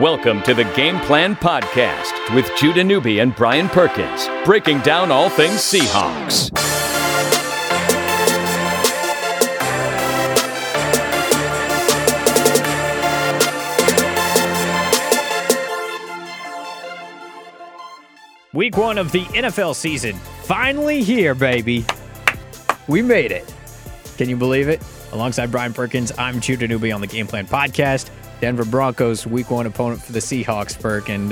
Welcome to the Game Plan Podcast with Judah Newby and Brian Perkins, breaking down all things Seahawks. Week one of the NFL season. Finally here, baby. We made it. Can you believe it? Alongside Brian Perkins, I'm Judah Newby on the Game Plan Podcast. Denver Broncos, week one opponent for the Seahawks, Perk. And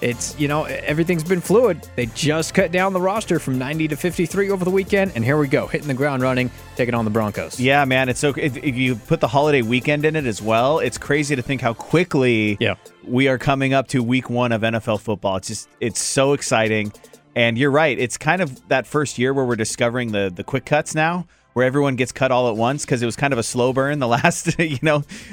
it's, you know, everything's been fluid. They just cut down the roster from 90 to 53 over the weekend. And here we go, hitting the ground running, taking on the Broncos. Yeah, man, it's so you put the holiday weekend in it as well. It's crazy to think how quickly we are coming up to week one of NFL football. It's just, it's so exciting. And you're right. It's kind of that first year where we're discovering the quick cuts now, where everyone gets cut all at once, because it was kind of a slow burn the last,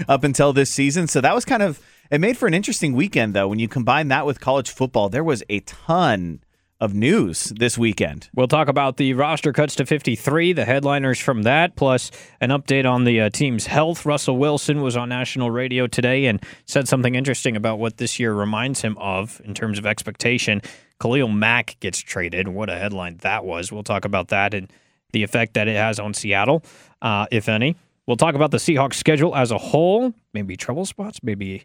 up until this season. So that was kind of, it made for an interesting weekend, though. When you combine that with college football, there was a ton of news this weekend. We'll talk about the roster cuts to 53, the headliners from that, plus an update on the team's health. Russell Wilson was on national radio today and said something interesting about what this year reminds him of in terms of expectation. Khalil Mack gets traded. What a headline that was. We'll talk about that and the effect that it has on Seattle, if any. We'll talk about the Seahawks schedule as a whole, maybe trouble spots, maybe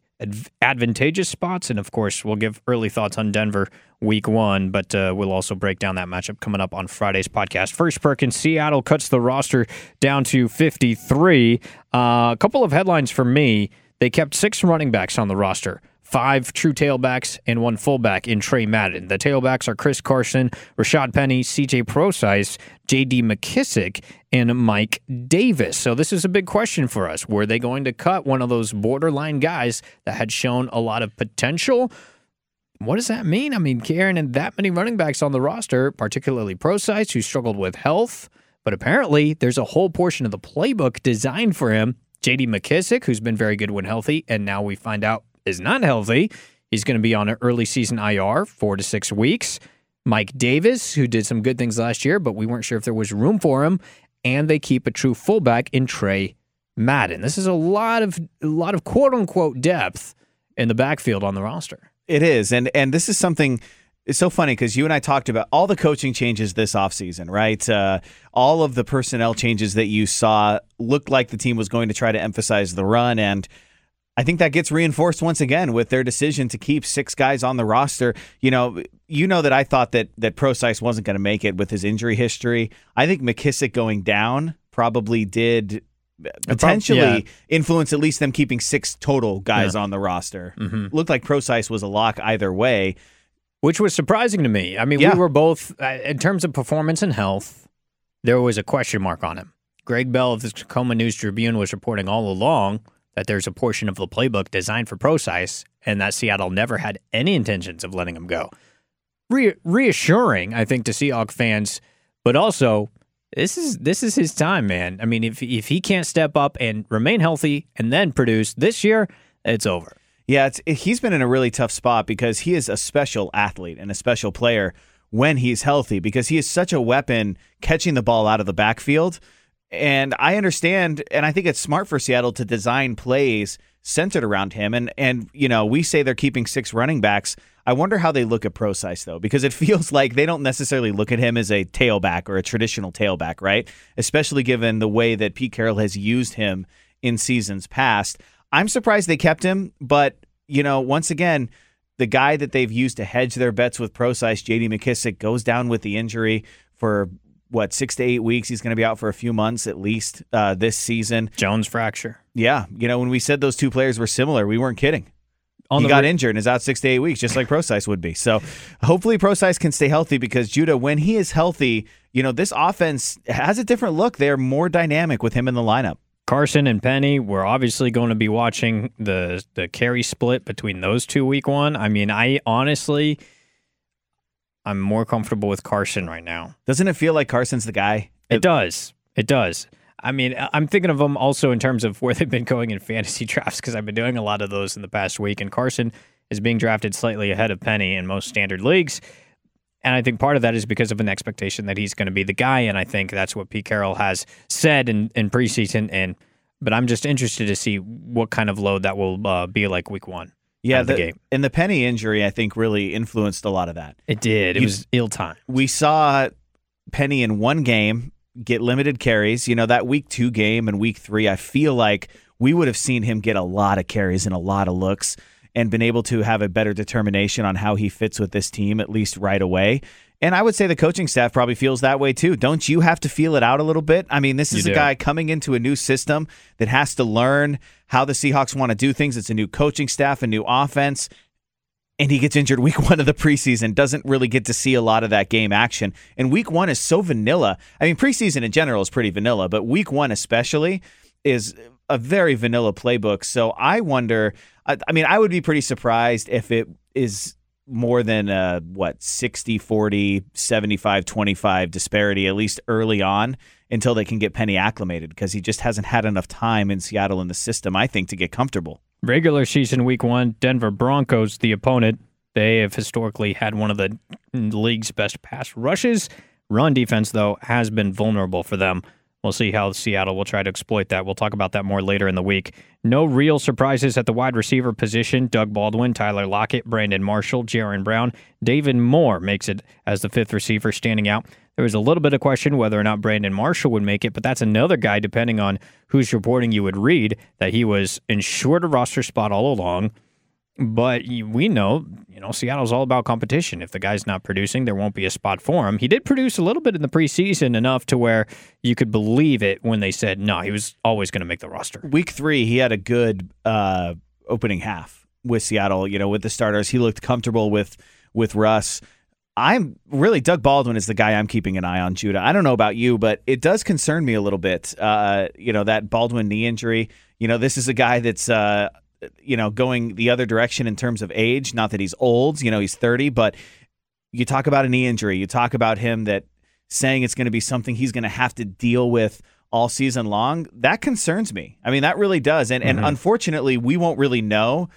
advantageous spots, and of course, we'll give early thoughts on Denver week one, but we'll also break down that matchup coming up on Friday's podcast. First, Perkins, Seattle cuts the roster down to 53. A couple of headlines for me. They kept 6 running backs on the roster, 5 true tailbacks, and 1 fullback in Tre Madden. The tailbacks are Chris Carson, Rashad Penny, CJ ProSise, J.D. McKissic, and Mike Davis. So this is a big question for us. Were they going to cut one of those borderline guys that had shown a lot of potential? What does that mean? I mean, carrying that many running backs on the roster, particularly ProSise, who struggled with health, but apparently there's a whole portion of the playbook designed for him. J.D. McKissic, who's been very good when healthy, and now we find out is not healthy. He's going to be on an early season IR, 4 to 6 weeks. Mike Davis, who did some good things last year, but we weren't sure if there was room for him. And they keep a true fullback in Tre Madden. This is a lot of quote-unquote depth in the backfield on the roster. It is, and this is something. It's so funny because you and I talked about all the coaching changes this offseason, right? All of the personnel changes that you saw looked like the team was going to try to emphasize the run, and I think that gets reinforced once again with their decision to keep 6 guys on the roster. You know that I thought that ProSise wasn't going to make it with his injury history. I think McKissic going down probably did potentially influence at least them keeping 6 total guys on the roster. Mm-hmm. Looked like ProSise was a lock either way, which was surprising to me. I mean, we were both, in terms of performance and health, there was a question mark on him. Greg Bell of the Tacoma News-Tribune was reporting all along that there's a portion of the playbook designed for ProSise and that Seattle never had any intentions of letting him go. Reassuring, I think, to Seahawks fans, but also, this is his time, man. I mean, if he can't step up and remain healthy and then produce this year, it's over. Yeah, he's been in a really tough spot because he is a special athlete and a special player when he's healthy, because he is such a weapon catching the ball out of the backfield. And I understand, and I think it's smart for Seattle to design plays centered around him. And you know, we say they're keeping 6 running backs. I wonder how they look at ProSise, though, because it feels like they don't necessarily look at him as a tailback or a traditional tailback, right? Especially given the way that Pete Carroll has used him in seasons past. I'm surprised they kept him, but, you know, once again, the guy that they've used to hedge their bets with ProSise, J.D. McKissic, goes down with the injury for 6 to 8 weeks. He's going to be out for a few months at least this season. Jones fracture. Yeah. You know, when we said those two players were similar, we weren't kidding. He got injured and is out 6 to 8 weeks, just like ProSise would be. So hopefully ProSise can stay healthy, because, Judah, when he is healthy, you know, this offense has a different look. They're more dynamic with him in the lineup. Carson and Penny, we're obviously going to be watching the carry split between those 2 week one. I mean, I'm more comfortable with Carson right now. Doesn't it feel like Carson's the guy? It does. I mean, I'm thinking of him also in terms of where they've been going in fantasy drafts, because I've been doing a lot of those in the past week, and Carson is being drafted slightly ahead of Penny in most standard leagues. And I think part of that is because of an expectation that he's going to be the guy, and I think that's what Pete Carroll has said in preseason. But I'm just interested to see what kind of load that will be like week one. Yeah, the game. And the Penny injury, I think, really influenced a lot of that. It did. It was ill-timed. We saw Penny in one game get limited carries. You know, that week 2 game and week 3, I feel like we would have seen him get a lot of carries and a lot of looks and been able to have a better determination on how he fits with this team, at least right away. And I would say the coaching staff probably feels that way too. Don't you have to feel it out a little bit? I mean, this is a guy coming into a new system that has to learn how the Seahawks want to do things. It's a new coaching staff, a new offense, and he gets injured week 1 of the preseason, doesn't really get to see a lot of that game action. And week 1 is so vanilla. I mean, preseason in general is pretty vanilla, but week 1 especially is a very vanilla playbook. So I wonder, I mean, I would be pretty surprised if it is more than a, 60-40, 75-25 disparity, at least early on, until they can get Penny acclimated, because he just hasn't had enough time in Seattle in the system, I think, to get comfortable. Regular season week 1, Denver Broncos, the opponent, they have historically had one of the league's best pass rushes. Run defense, though, has been vulnerable for them. We'll see how Seattle will try to exploit that. We'll talk about that more later in the week. No real surprises at the wide receiver position. Doug Baldwin, Tyler Lockett, Brandon Marshall, Jaron Brown. David Moore makes it as the 5th receiver standing out. There was a little bit of question whether or not Brandon Marshall would make it, but that's another guy, depending on who's reporting you would read, that he was ensured a roster spot all along. But we know, Seattle's all about competition. If the guy's not producing, there won't be a spot for him. He did produce a little bit in the preseason, enough to where you could believe it when they said, no, he was always going to make the roster. Week 3, he had a good opening half with Seattle, with the starters. He looked comfortable with Russ. Doug Baldwin is the guy I'm keeping an eye on, Judah. I don't know about you, but it does concern me a little bit, that Baldwin knee injury. This is a guy that's going the other direction in terms of age. Not that he's old, he's 30, but you talk about a knee injury. You talk about him that saying it's going to be something he's going to have to deal with all season long. That concerns me. I mean, that really does. And unfortunately, we won't really know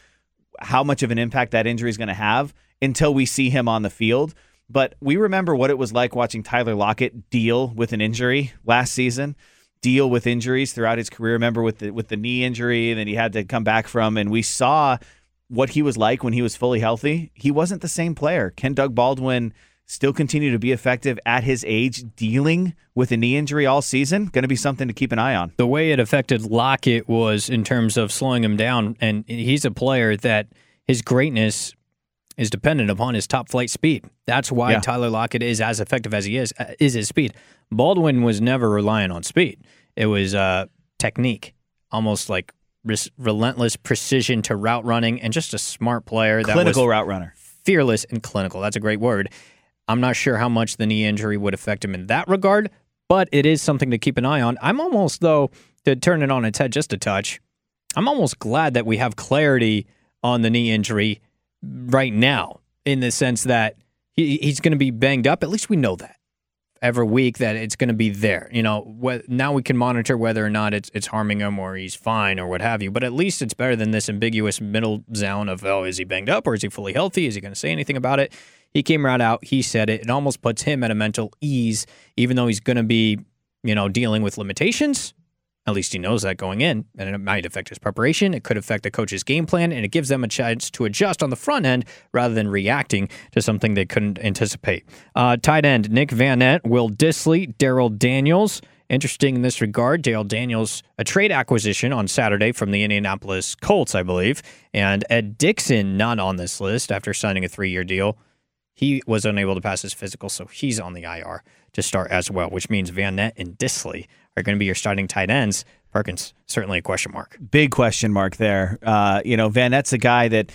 how much of an impact that injury is going to have until we see him on the field. But we remember what it was like watching Tyler Lockett deal with an injury last season. Deal with injuries throughout his career. Remember with the knee injury that he had to come back from, and we saw what he was like when he was fully healthy. He wasn't the same player. Can Doug Baldwin still continue to be effective at his age, dealing with a knee injury all season? Going to be something to keep an eye on. The way it affected Lockett was in terms of slowing him down, and he's a player that his greatness is dependent upon his top flight speed. That's why Tyler Lockett is as effective as he is his speed. Baldwin was never relying on speed. It was technique, almost like relentless precision to route running, and just a smart player. Clinical route runner. Fearless and clinical. That's a great word. I'm not sure how much the knee injury would affect him in that regard, but it is something to keep an eye on. I'm almost, though, to turn it on its head just a touch, I'm almost glad that we have clarity on the knee injury right now, in the sense that he's going to be banged up. At least we know that every week that it's going to be there. Now we can monitor whether or not it's harming him or he's fine or what have you. But at least it's better than this ambiguous middle zone of, is he banged up or is he fully healthy? Is he going to say anything about it? He came right out. He said it. It almost puts him at a mental ease, even though he's going to be, dealing with limitations. At least he knows that going in, and it might affect his preparation. It could affect the coach's game plan, and it gives them a chance to adjust on the front end rather than reacting to something they couldn't anticipate. Tight end, Nick Vannett, Will Dissly, Daryl Daniels. Interesting in this regard, Daryl Daniels, a trade acquisition on Saturday from the Indianapolis Colts, I believe, and Ed Dickson not on this list after signing a 3-year deal. He was unable to pass his physical, so he's on the IR to start as well, which means Vannett and Dissly are going to be your starting tight ends. Perkins, certainly a question mark. Big question mark there. Vannett's a guy that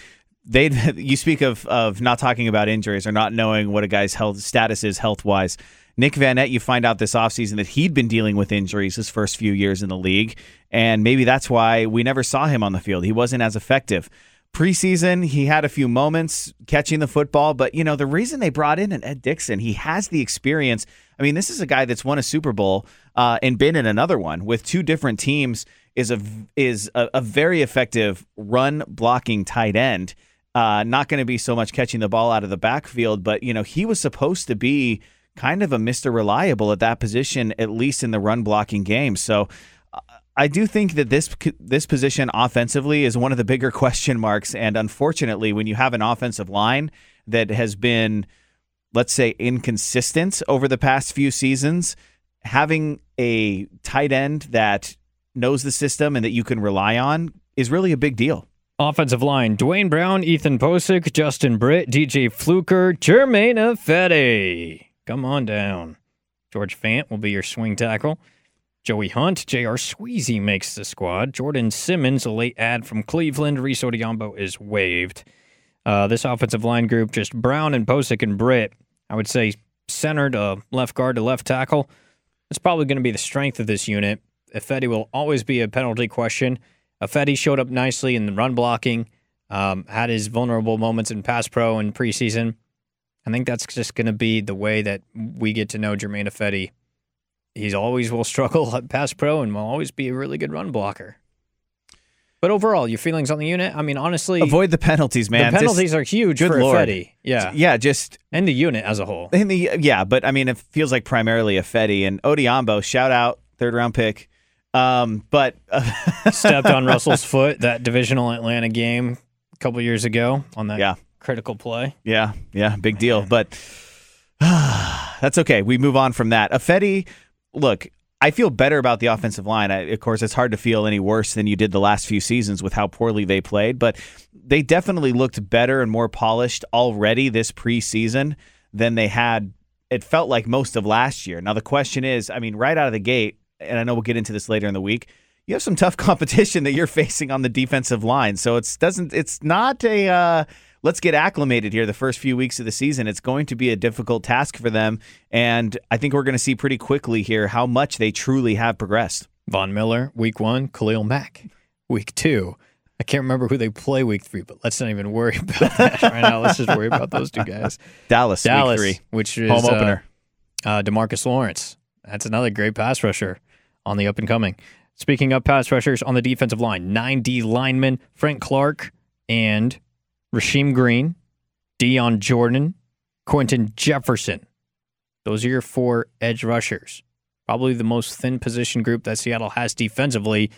you speak of not talking about injuries or not knowing what a guy's health status is health-wise. Nick Vannett, you find out this offseason that he'd been dealing with injuries his first few years in the league, and maybe that's why we never saw him on the field. He wasn't as effective. Preseason, he had a few moments catching the football, but the reason they brought in an Ed Dickson, he has the experience. I mean, this is a guy that's won a Super Bowl and been in another one with 2 different teams, is a very effective run blocking tight end. Not going to be so much catching the ball out of the backfield, but he was supposed to be kind of a Mr. Reliable at that position, at least in the run blocking game. So I do think that this position offensively is one of the bigger question marks, and unfortunately, when you have an offensive line that has been, let's say, inconsistent over the past few seasons, having a tight end that knows the system and that you can rely on is really a big deal. Offensive line, Duane Brown, Ethan Pocic, Justin Britt, DJ Fluker, Germain Ifedi. Come on down. George Fant will be your swing tackle. Joey Hunt, J.R. Sweezy makes the squad. Jordan Simmons, a late add from Cleveland. Rees Odhiambo is waived. This offensive line group, just Brown and Pocic and Britt, I would say center to left guard to left tackle. That's probably going to be the strength of this unit. Ifedi will always be a penalty question. Ifedi showed up nicely in the run blocking, had his vulnerable moments in pass pro and preseason. I think that's just going to be the way that we get to know Germain Ifedi. He's always will struggle at pass pro and will always be a really good run blocker. But overall, your feelings on the unit? I mean, honestly, avoid the penalties, man. The penalties are huge for Ifedi. Yeah, yeah, just and the unit as a whole. But I mean, it feels like primarily Ifedi and Odhiambo. Shout out, third round pick. Stepped on Russell's foot that divisional Atlanta game a couple years ago on that critical play. Yeah, big deal. But that's okay. We move on from that. Ifedi. Look, I feel better about the offensive line. Of course, it's hard to feel any worse than you did the last few seasons with how poorly they played, but they definitely looked better and more polished already this preseason than they had, it felt like, most of last year. Now, the question is, I mean, right out of the gate, and I know we'll get into this later in the week, you have some tough competition that you're facing on the defensive line. So it's not a let's get acclimated here the first few weeks of the season. It's going to be a difficult task for them, and I think we're going to see pretty quickly here how much they truly have progressed. Von Miller, week one. Khalil Mack, week two. I can't remember who they play week three, but let's not even worry about that right now. Let's just worry about those two guys. Dallas week three, which is home opener. DeMarcus Lawrence. That's another great pass rusher on the up and coming. Speaking of pass rushers on the defensive line, 9D linemen, Frank Clark, and Rasheem Green, Dion Jordan, Quentin Jefferson. Those are your four edge rushers. Probably the most thin position group that Seattle has defensively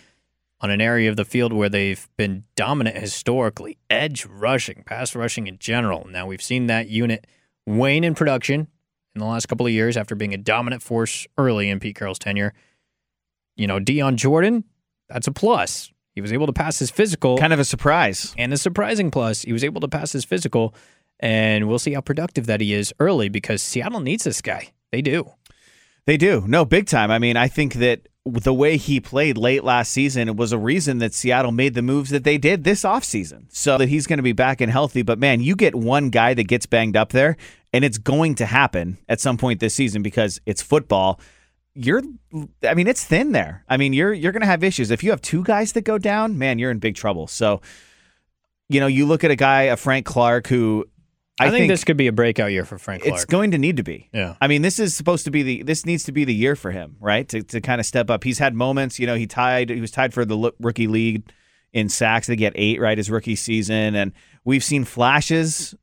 on an area of the field where they've been dominant historically. Edge rushing, pass rushing in general. Now, we've seen that unit wane in production in the last couple of years after being a dominant force early in Pete Carroll's tenure. You know, Dion Jordan, that's a plus. He was able to pass his physical. Kind of a surprise. And a surprising plus. He was able to pass his physical, and we'll see how productive that he is early because Seattle needs this guy. They do. No, big time. I mean, I think that the way he played late last season was a reason that Seattle made the moves that they did this offseason, so that he's going to be back and healthy. But, man, you get one guy that gets banged up there, and it's going to happen at some point this season because it's football. It's thin there. I mean, you're going to have issues. If you have two guys that go down, man, you're in big trouble. So, you know, you look at a Frank Clark, who I think this could be a breakout year for Frank Clark. It's going to need to be. Yeah. I mean, this needs to be the year for him, right? To kind of step up. He's had moments, you know, he was tied for the rookie lead in sacks. I think he had 8, right, his rookie season. And we've seen flashes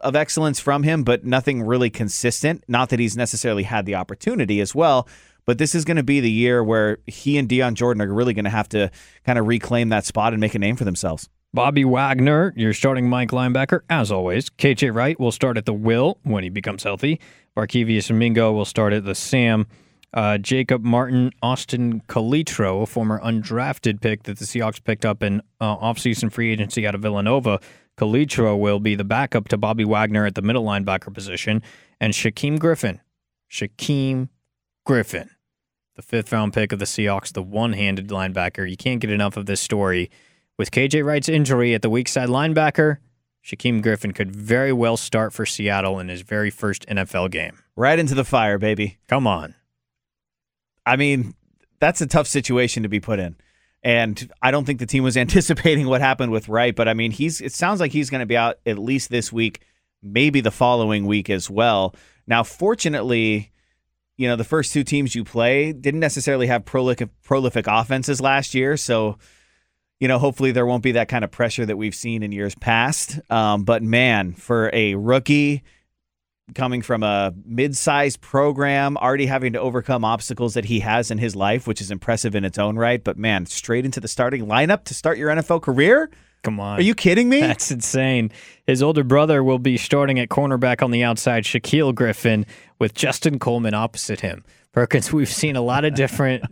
of excellence from him, but nothing really consistent. Not that he's necessarily had the opportunity as well, but this is going to be the year where he and Dion Jordan are really going to have to kind of reclaim that spot and make a name for themselves. Bobby Wagner, your starting Mike linebacker, as always. KJ Wright will start at the will when he becomes healthy. Barkevius Mingo will start at the Sam. Jacob Martin, Austin Calitro, a former undrafted pick that the Seahawks picked up in offseason free agency out of Villanova. Calitro will be the backup to Bobby Wagner at the middle linebacker position, and Shaquem Griffin, the 5th-round pick of the Seahawks, the one-handed linebacker. You can't get enough of this story. With KJ Wright's injury at the weak side linebacker, Shaquem Griffin could very well start for Seattle in his very first NFL game. Right into the fire, baby. Come on. I mean, that's a tough situation to be put in. And I don't think the team was anticipating what happened with Wright, but I mean, it sounds like he's going to be out at least this week, maybe the following week as well. Now, fortunately, you know, the first two teams you play didn't necessarily have prolific offenses last year, so, you know, hopefully there won't be that kind of pressure that we've seen in years past. But man, for a rookie coming from a mid-sized program, already having to overcome obstacles that he has in his life, which is impressive in its own right. But, man, straight into the starting lineup to start your NFL career? Come on. Are you kidding me? That's insane. His older brother will be starting at cornerback on the outside, Shaquill Griffin, with Justin Coleman opposite him. Perkins, we've seen a lot of different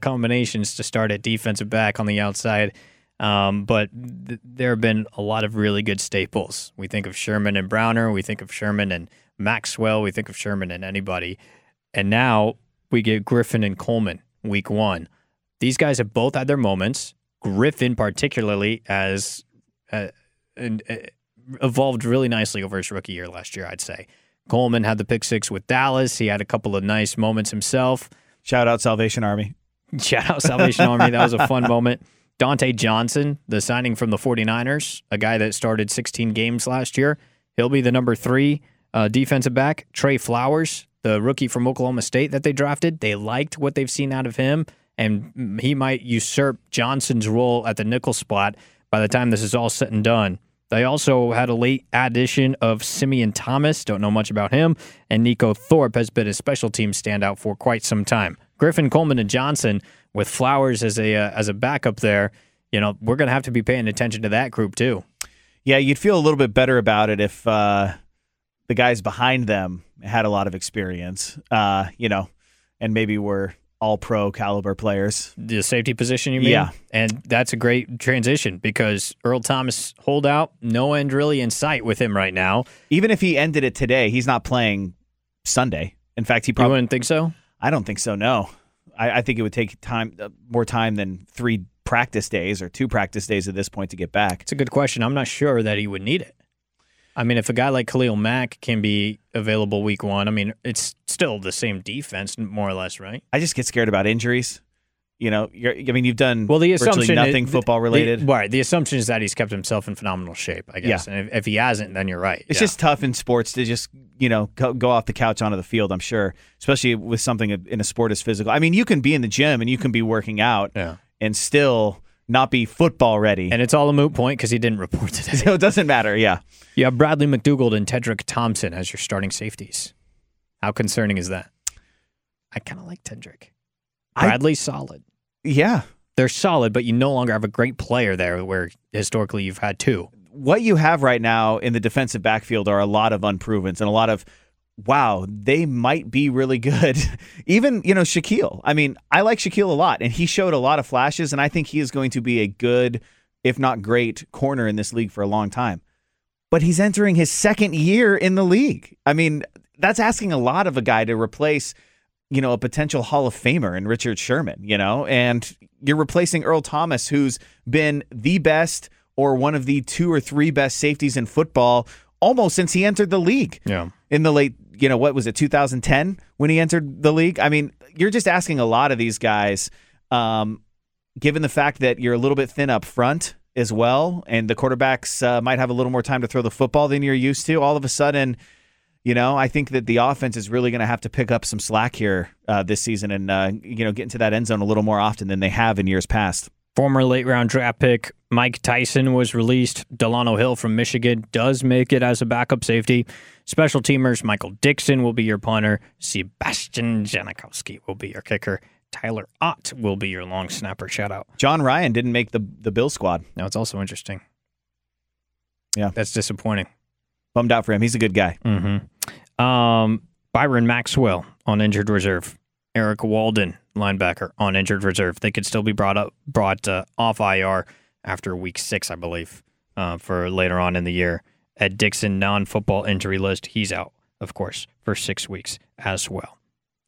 combinations to start at defensive back on the outside. But there have been a lot of really good staples. We think of Sherman and Browner. We think of Sherman and Maxwell. We think of Sherman and anybody. And now we get Griffin and Coleman week one. These guys have both had their moments. Griffin particularly has evolved really nicely over his rookie year last year, I'd say. Coleman had the pick six with Dallas. He had a couple of nice moments himself. Shout out Salvation Army. Shout out Salvation Army. That was a fun moment. Dontae Johnson, the signing from the 49ers, a guy that started 16 games last year. He'll be the number 3 defensive back. Trey Flowers, the rookie from Oklahoma State that they drafted. They liked what they've seen out of him, and he might usurp Johnson's role at the nickel spot by the time this is all said and done. They also had a late addition of Simeon Thomas, don't know much about him, and Nico Thorpe has been a special team standout for quite some time. Griffin, Coleman, and Johnson, with Flowers as a backup there, you know, we're going to have to be paying attention to that group too. Yeah, you'd feel a little bit better about it if the guys behind them had a lot of experience, you know, and maybe were all-pro caliber players. The safety position, you mean? Yeah. And that's a great transition because Earl Thomas holdout, no end really in sight with him right now. Even if he ended it today, he's not playing Sunday. In fact, he probably... You wouldn't think so? I don't think so, no. I think it would take time, more time than 3 practice days or 2 practice days at this point to get back. It's a good question. I'm not sure that he would need it. I mean, if a guy like Khalil Mack can be available week one, I mean, it's still the same defense, more or less, right? I just get scared about injuries. You know, you've done virtually nothing football-related. Right. The assumption is that he's kept himself in phenomenal shape, I guess. Yeah. And if he hasn't, then you're right. It's just tough in sports to just, you know, go off the couch onto the field, I'm sure, especially with something in a sport as physical. I mean, you can be in the gym and you can be working out and still not be football ready. And it's all a moot point because he didn't report today. So it doesn't matter, yeah. You have Bradley McDougald and Tedrick Thompson as your starting safeties. How concerning is that? I kind of like Tedrick. Bradley's solid. Yeah. They're solid, but you no longer have a great player there where historically you've had 2. What you have right now in the defensive backfield are a lot of unprovens and a lot of, wow, they might be really good. Even, you know, Shaquill. I mean, I like Shaquill a lot, and he showed a lot of flashes, and I think he is going to be a good, if not great, corner in this league for a long time. But he's entering his second year in the league. I mean, that's asking a lot of a guy to replace, you know, a potential Hall of Famer in Richard Sherman, you know, and you're replacing Earl Thomas, who's been the best or one of the 2 or 3 best safeties in football almost since he entered the league. Yeah. In the late, you know, what was it, 2010 when he entered the league? I mean, you're just asking a lot of these guys, given the fact that you're a little bit thin up front as well, and the quarterbacks might have a little more time to throw the football than you're used to. All of a sudden, you know, I think that the offense is really going to have to pick up some slack here this season and, you know, get into that end zone a little more often than they have in years past. Former late-round draft pick Mike Tyson was released. Delano Hill from Michigan does make it as a backup safety. Special teamers Michael Dickson will be your punter. Sebastian Janikowski will be your kicker. Tyler Ott will be your long snapper. Shout out. John Ryan didn't make the Bill squad. Now, it's also interesting. Yeah. That's disappointing. Bummed out for him. He's a good guy. Mm-hmm. Byron Maxwell on injured reserve. Eric Walden, linebacker, on injured reserve. They could still be brought off IR after week 6, I believe, for later on in the year. Ed Dickson, non-football injury list. He's out, of course, for 6 weeks as well.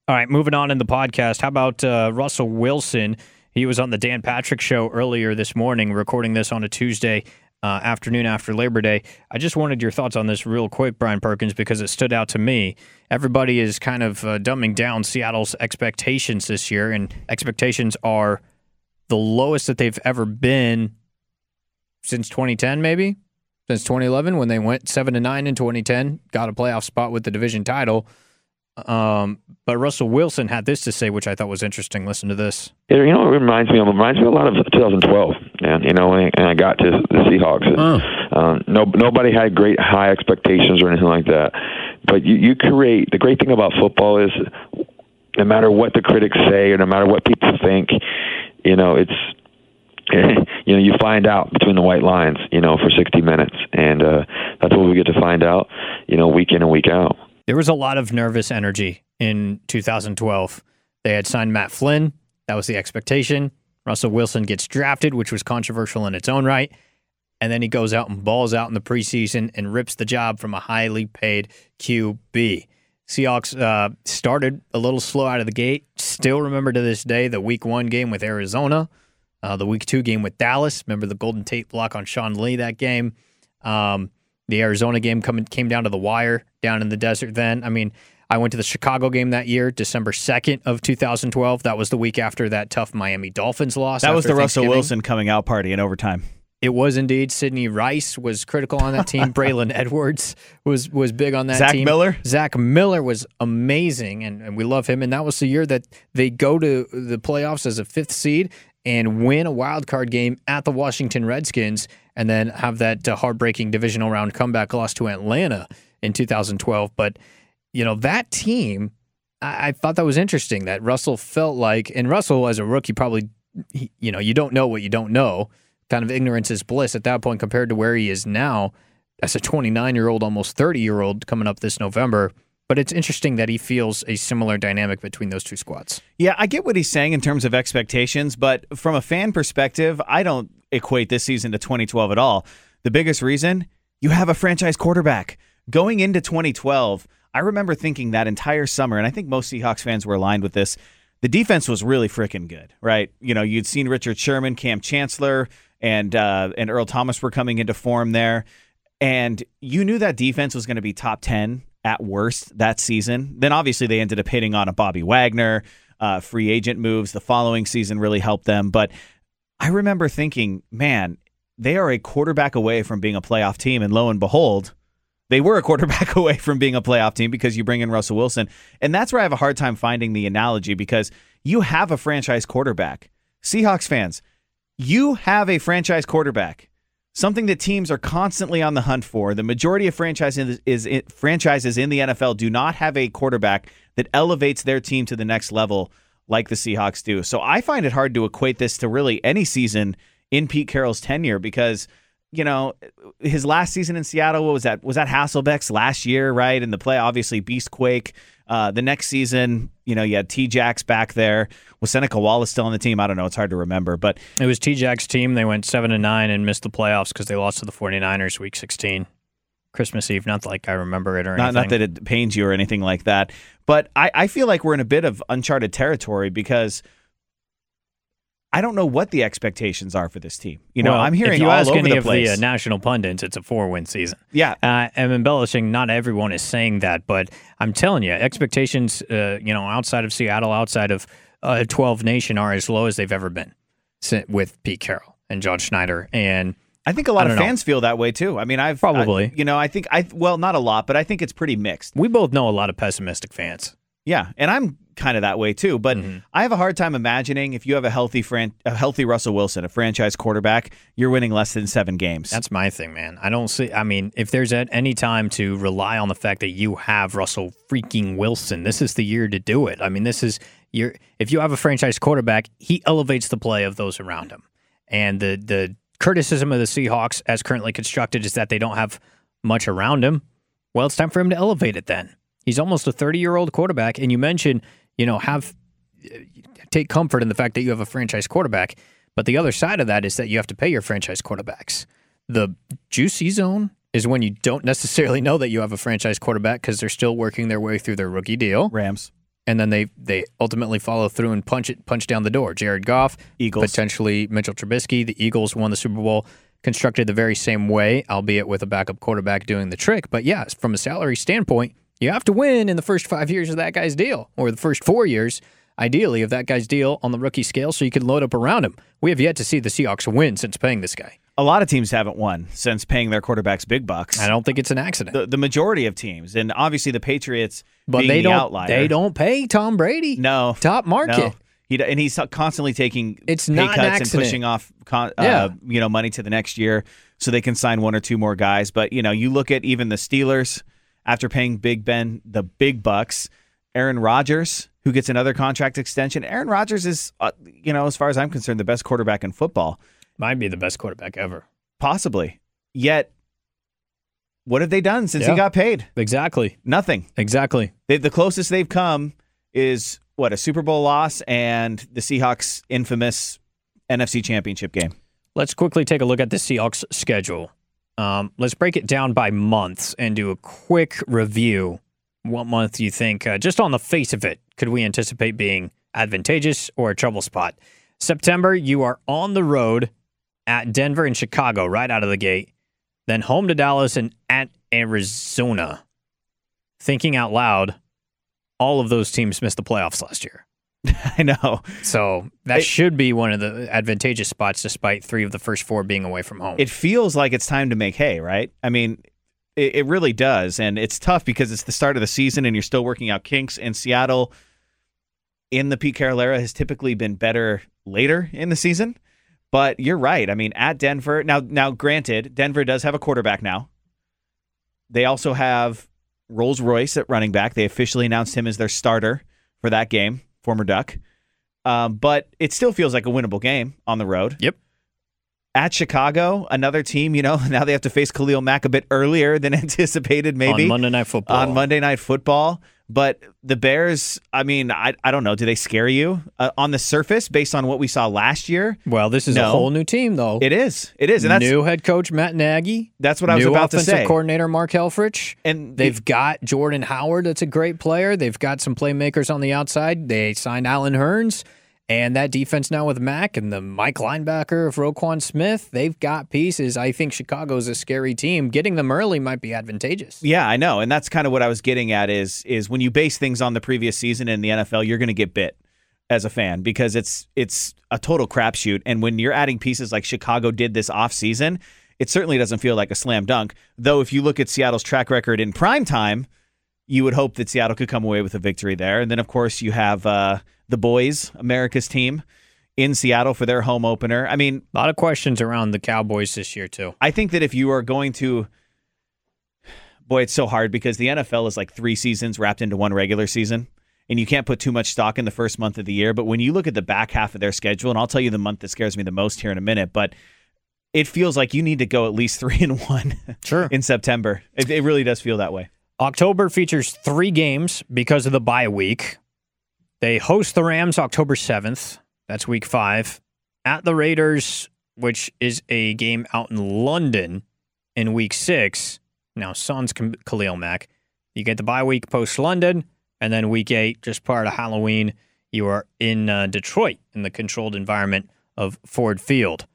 All right, moving on in the podcast. How about Russell Wilson? He was on the Dan Patrick Show earlier this morning, recording this on a Tuesday afternoon after Labor Day. I just wanted your thoughts on this real quick, Brian Perkins, because it stood out to me. Everybody is kind of dumbing down Seattle's expectations this year, and expectations are the lowest that they've ever been since 2010, maybe? Since 2011, when they went 7-9 in 2010, got a playoff spot with the division title. But Russell Wilson had this to say, which I thought was interesting. Listen to this. You know, it reminds me a lot of 2012, and you know, and I got to the Seahawks. And, nobody had great high expectations or anything like that. But you create, the great thing about football is no matter what the critics say or no matter what people think, you find out between the white lines, for 60 minutes. And that's what we get to find out, week in and week out. There was a lot of nervous energy in 2012. They had signed Matt Flynn. That was the expectation. Russell Wilson gets drafted, which was controversial in its own right. And then he goes out and balls out in the preseason and rips the job from a highly paid QB. Seahawks started a little slow out of the gate. Still remember to this day the week one game with Arizona, the week two game with Dallas. Remember the Golden Tate block on Sean Lee that game. The Arizona game came down to the wire down in the desert then. I mean, I went to the Chicago game that year, December 2nd of 2012. That was the week after that tough Miami Dolphins loss. That was the Russell Wilson coming out party in overtime. It was indeed. Sidney Rice was critical on that team. Braylon Edwards was big on that team. Zach Miller? Zach Miller was amazing, and we love him. And that was the year that they go to the playoffs as a fifth seed and win a wild card game at the Washington Redskins and then have that heartbreaking divisional round comeback loss to Atlanta in 2012. But, that team, I thought that was interesting, that Russell felt like, and Russell as a rookie probably, you don't know what you don't know. Kind of ignorance is bliss at that point compared to where he is now as a 29-year-old, almost 30-year-old coming up this November. But it's interesting that he feels a similar dynamic between those two squads. Yeah, I get what he's saying in terms of expectations, but from a fan perspective, I don't equate this season to 2012 at all. The biggest reason, you have a franchise quarterback. Going into 2012, I remember thinking that entire summer, and I think most Seahawks fans were aligned with this, the defense was really freaking good, right? You'd seen Richard Sherman, Cam Chancellor, and Earl Thomas were coming into form there. And you knew that defense was going to be top 10 at worst that season. Then obviously they ended up hitting on a Bobby Wagner. Free agent moves the following season really helped them. But I remember thinking, man, they are a quarterback away from being a playoff team. And lo and behold, they were a quarterback away from being a playoff team because you bring in Russell Wilson. And that's where I have a hard time finding the analogy, because you have a franchise quarterback. Seahawks fans, you have a franchise quarterback, something that teams are constantly on the hunt for. The majority of franchises in the NFL do not have a quarterback that elevates their team to the next level like the Seahawks do. So I find it hard to equate this to really any season in Pete Carroll's tenure, because his last season in Seattle, what was that? Was that Hasselbeck's last year, right? In the play, obviously, Beastquake. The next season, you had T-Jax back there. Was Seneca Wallace still on the team? I don't know. It's hard to remember. But it was T-Jax's team. They went 7-9 and missed the playoffs because they lost to the 49ers week 16. Christmas Eve, not like I remember it or anything. Not that it pains you or anything like that. But I feel like we're in a bit of uncharted territory, because I don't know what the expectations are for this team. I'm hearing all over the place. If you ask any of the national pundits, it's a 4-win season. Yeah. I'm embellishing. Not everyone is saying that, but I'm telling you, expectations, outside of Seattle, outside of 12 Nation, are as low as they've ever been with Pete Carroll and John Schneider. And I think a lot of fans feel that way too. I mean, I've probably, not a lot, but I think it's pretty mixed. We both know a lot of pessimistic fans. Yeah, and I'm kind of that way too, but I have a hard time imagining if you have a healthy Russell Wilson, a franchise quarterback, you're winning less than 7 games. That's my thing, man. If there's at any time to rely on the fact that you have Russell freaking Wilson, this is the year to do it. I mean, if you have a franchise quarterback, he elevates the play of those around him. And the criticism of the Seahawks as currently constructed is that they don't have much around him. Well, it's time for him to elevate it then. He's almost a 30-year-old quarterback, and you mentioned, take comfort in the fact that you have a franchise quarterback, but the other side of that is that you have to pay your franchise quarterbacks. The juicy zone is when you don't necessarily know that you have a franchise quarterback because they're still working their way through their rookie deal. Rams. And then they ultimately follow through and punch down the door. Jared Goff, Eagles, potentially Mitchell Trubisky. The Eagles won the Super Bowl constructed the very same way, albeit with a backup quarterback doing the trick. But yeah, from a salary standpoint, you have to win in the first 5 years of that guy's deal, or the first 4 years, ideally, of that guy's deal on the rookie scale, so you can load up around him. We have yet to see the Seahawks win since paying this guy. A lot of teams haven't won since paying their quarterbacks big bucks. I don't think it's an accident. The majority of teams, and obviously the Patriots being the outlier. They don't pay Tom Brady. No. Top market. No. And he's constantly taking pay cuts and pushing off money to the next year so they can sign one or two more guys. But you look at even the Steelers after paying Big Ben the big bucks. Aaron Rodgers, who gets another contract extension. Aaron Rodgers is, as far as I'm concerned, the best quarterback in football. Might be the best quarterback ever. Possibly. Yet, what have they done since he got paid? Exactly. Nothing. Exactly. The closest they've come is, a Super Bowl loss and the Seahawks' infamous NFC Championship game. Let's quickly take a look at the Seahawks' schedule. Let's break it down by months and do a quick review. What month do you think, just on the face of it, could we anticipate being advantageous or a trouble spot? September, you are on the road at Denver and Chicago right out of the gate. Then home to Dallas and at Arizona. Thinking out loud, all of those teams missed the playoffs last year. I know. So that should be one of the advantageous spots despite three of the first four being away from home. It feels like it's time to make hay, right? I mean, it really does. And it's tough because it's the start of the season and you're still working out kinks. And Seattle in the Pete Carroll era has typically been better later in the season. But you're right. I mean, at Denver, now granted, Denver does have a quarterback now. They also have Rolls Royce at running back. They officially announced him as their starter for that game, former Duck. But it still feels like a winnable game on the road. Yep. At Chicago, another team, now they have to face Khalil Mack a bit earlier than anticipated, maybe. On Monday Night Football. But the Bears, I mean, I don't know. Do they scare you? On the surface, based on what we saw last year? Well, this is a whole new team, though. It is. And that's, new head coach Matt Nagy. That's what I was about to say. New offensive coordinator Mark Helfrich. And they've got Jordan Howard, that's a great player. They've got some playmakers on the outside. They signed Allen Hurns. And that defense now with Mack and the Mike linebacker of Roquan Smith, they've got pieces. I think Chicago's a scary team. Getting them early might be advantageous. Yeah, I know. And that's kind of what I was getting at is when you base things on the previous season in the NFL, you're going to get bit as a fan because it's a total crapshoot. And when you're adding pieces like Chicago did this offseason, it certainly doesn't feel like a slam dunk. Though if you look at Seattle's track record in primetime, you would hope that Seattle could come away with a victory there. And then, of course, you have... the boys, America's team, in Seattle for their home opener. I mean... A lot of questions around the Cowboys this year, too. I think that if you are going to... Boy, it's so hard because the NFL is like three seasons wrapped into one regular season, and you can't put too much stock in the first month of the year. But when you look at the back half of their schedule, and I'll tell you the month that scares me the most here in a minute, but it feels like you need to go at least 3-1 sure. in September. It really does feel that way. October features three games because of the bye week. They host the Rams October 7th. That's week 5. At the Raiders, which is a game out in London in week 6. Now, sans Khalil Mack. You get the bye week post-London, and then week 8, just part of Halloween, you are in Detroit in the controlled environment of Ford Field.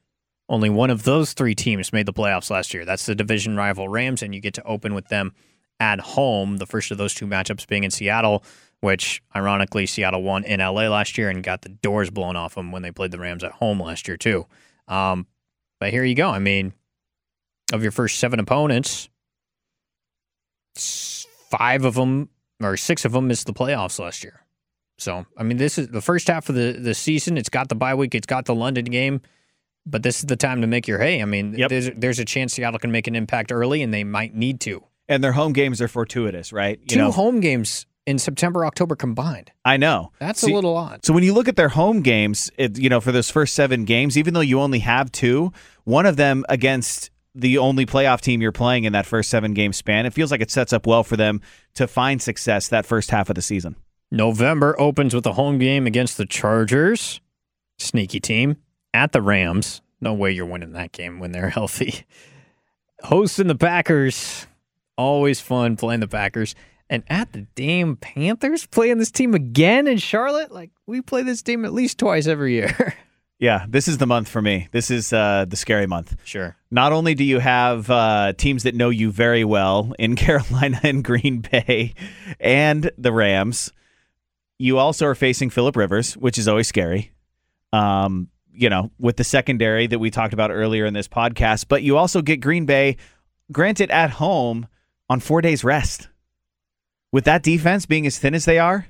Only one of those three teams made the playoffs last year. That's the division rival Rams, and you get to open with them at home, the first of those two matchups being in Seattle, which, ironically, Seattle won in L.A. last year and got the doors blown off them when they played the Rams at home last year, too. But here you go. I mean, of your first 7 opponents, 5 of them, or 6 of them missed the playoffs last year. So, I mean, this is the first half of the season. It's got the bye week. It's got the London game. But this is the time to make your hay. I mean, there's a chance Seattle can make an impact early, and they might need to. And their home games are fortuitous, right? Two home games in September, October combined. I know. That's a little odd. So when you look at their home games, for those first 7 games, even though you only have 2, one of them against the only playoff team you're playing in that first 7-game span, it feels like it sets up well for them to find success that first half of the season. November opens with a home game against the Chargers. Sneaky team. At the Rams. No way you're winning that game when they're healthy. Hosting the Packers. Always fun playing the Packers. And at the damn Panthers, playing this team again in Charlotte? Like, we play this team at least twice every year. Yeah, this is the month for me. This is the scary month. Sure. Not only do you have teams that know you very well in Carolina and Green Bay and the Rams, you also are facing Phillip Rivers, which is always scary, with the secondary that we talked about earlier in this podcast. But you also get Green Bay, granted at home, on 4 days rest. With that defense being as thin as they are,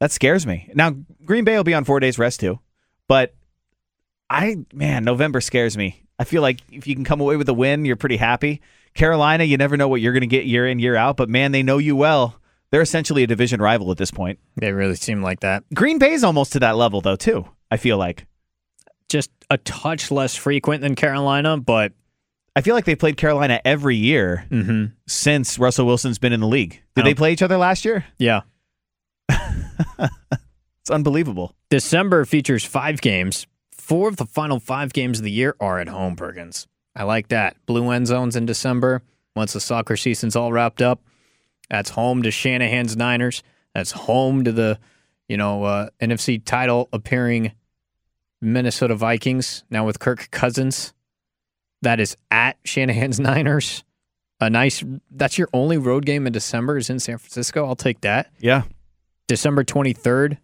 that scares me. Now, Green Bay will be on 4 days rest too, but November scares me. I feel like if you can come away with a win, you're pretty happy Carolina, you never know what you're going to get year in, year out, but man, they know you well. They're essentially a division rival at this point. They really seem like that. Green Bay's almost to that level, though, too, I feel like. Just a touch less frequent than Carolina, but... I feel like they played Carolina every year since Russell Wilson's been in the league. Did they play each other last year? Yeah. It's unbelievable. December features 5 games. 4 of the final 5 games of the year are at home, Perkins. I like that. Blue end zones in December. Once the soccer season's all wrapped up, that's home to Shanahan's Niners. That's home to the, NFC title appearing Minnesota Vikings. Now with Kirk Cousins, that is at Shanahan's Niners. That's your only road game in December is in San Francisco. I'll take that. Yeah. December 23rd,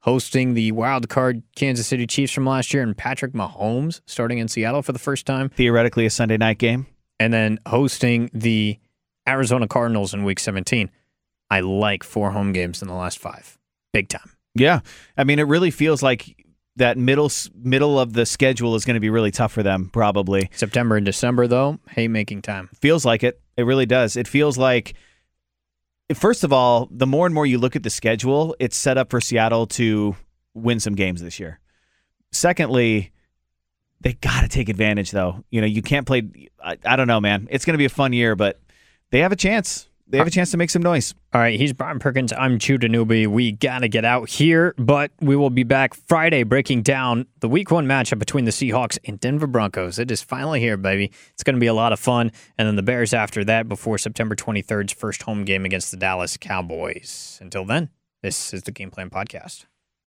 hosting the wild card Kansas City Chiefs from last year and Patrick Mahomes starting in Seattle for the first time. Theoretically a Sunday night game. And then hosting the Arizona Cardinals in week 17. I like 4 home games in the last 5. Big time. Yeah. I mean, it really feels like that middle of the schedule is going to be really tough for them, probably. September and December, though, haymaking time. Feels like it. It really does. It feels like, first of all, the more and more you look at the schedule, it's set up for Seattle to win some games this year. Secondly, they got to take advantage, though. You can't play... I don't know, man. It's going to be a fun year, but they have a chance. They have a chance to make some noise. All right, he's Brian Perkins. I'm Judah Newby. We got to get out here, but we will be back Friday breaking down the Week 1 matchup between the Seahawks and Denver Broncos. It is finally here, baby. It's going to be a lot of fun. And then the Bears after that before September 23rd's first home game against the Dallas Cowboys. Until then, this is the Game Plan Podcast.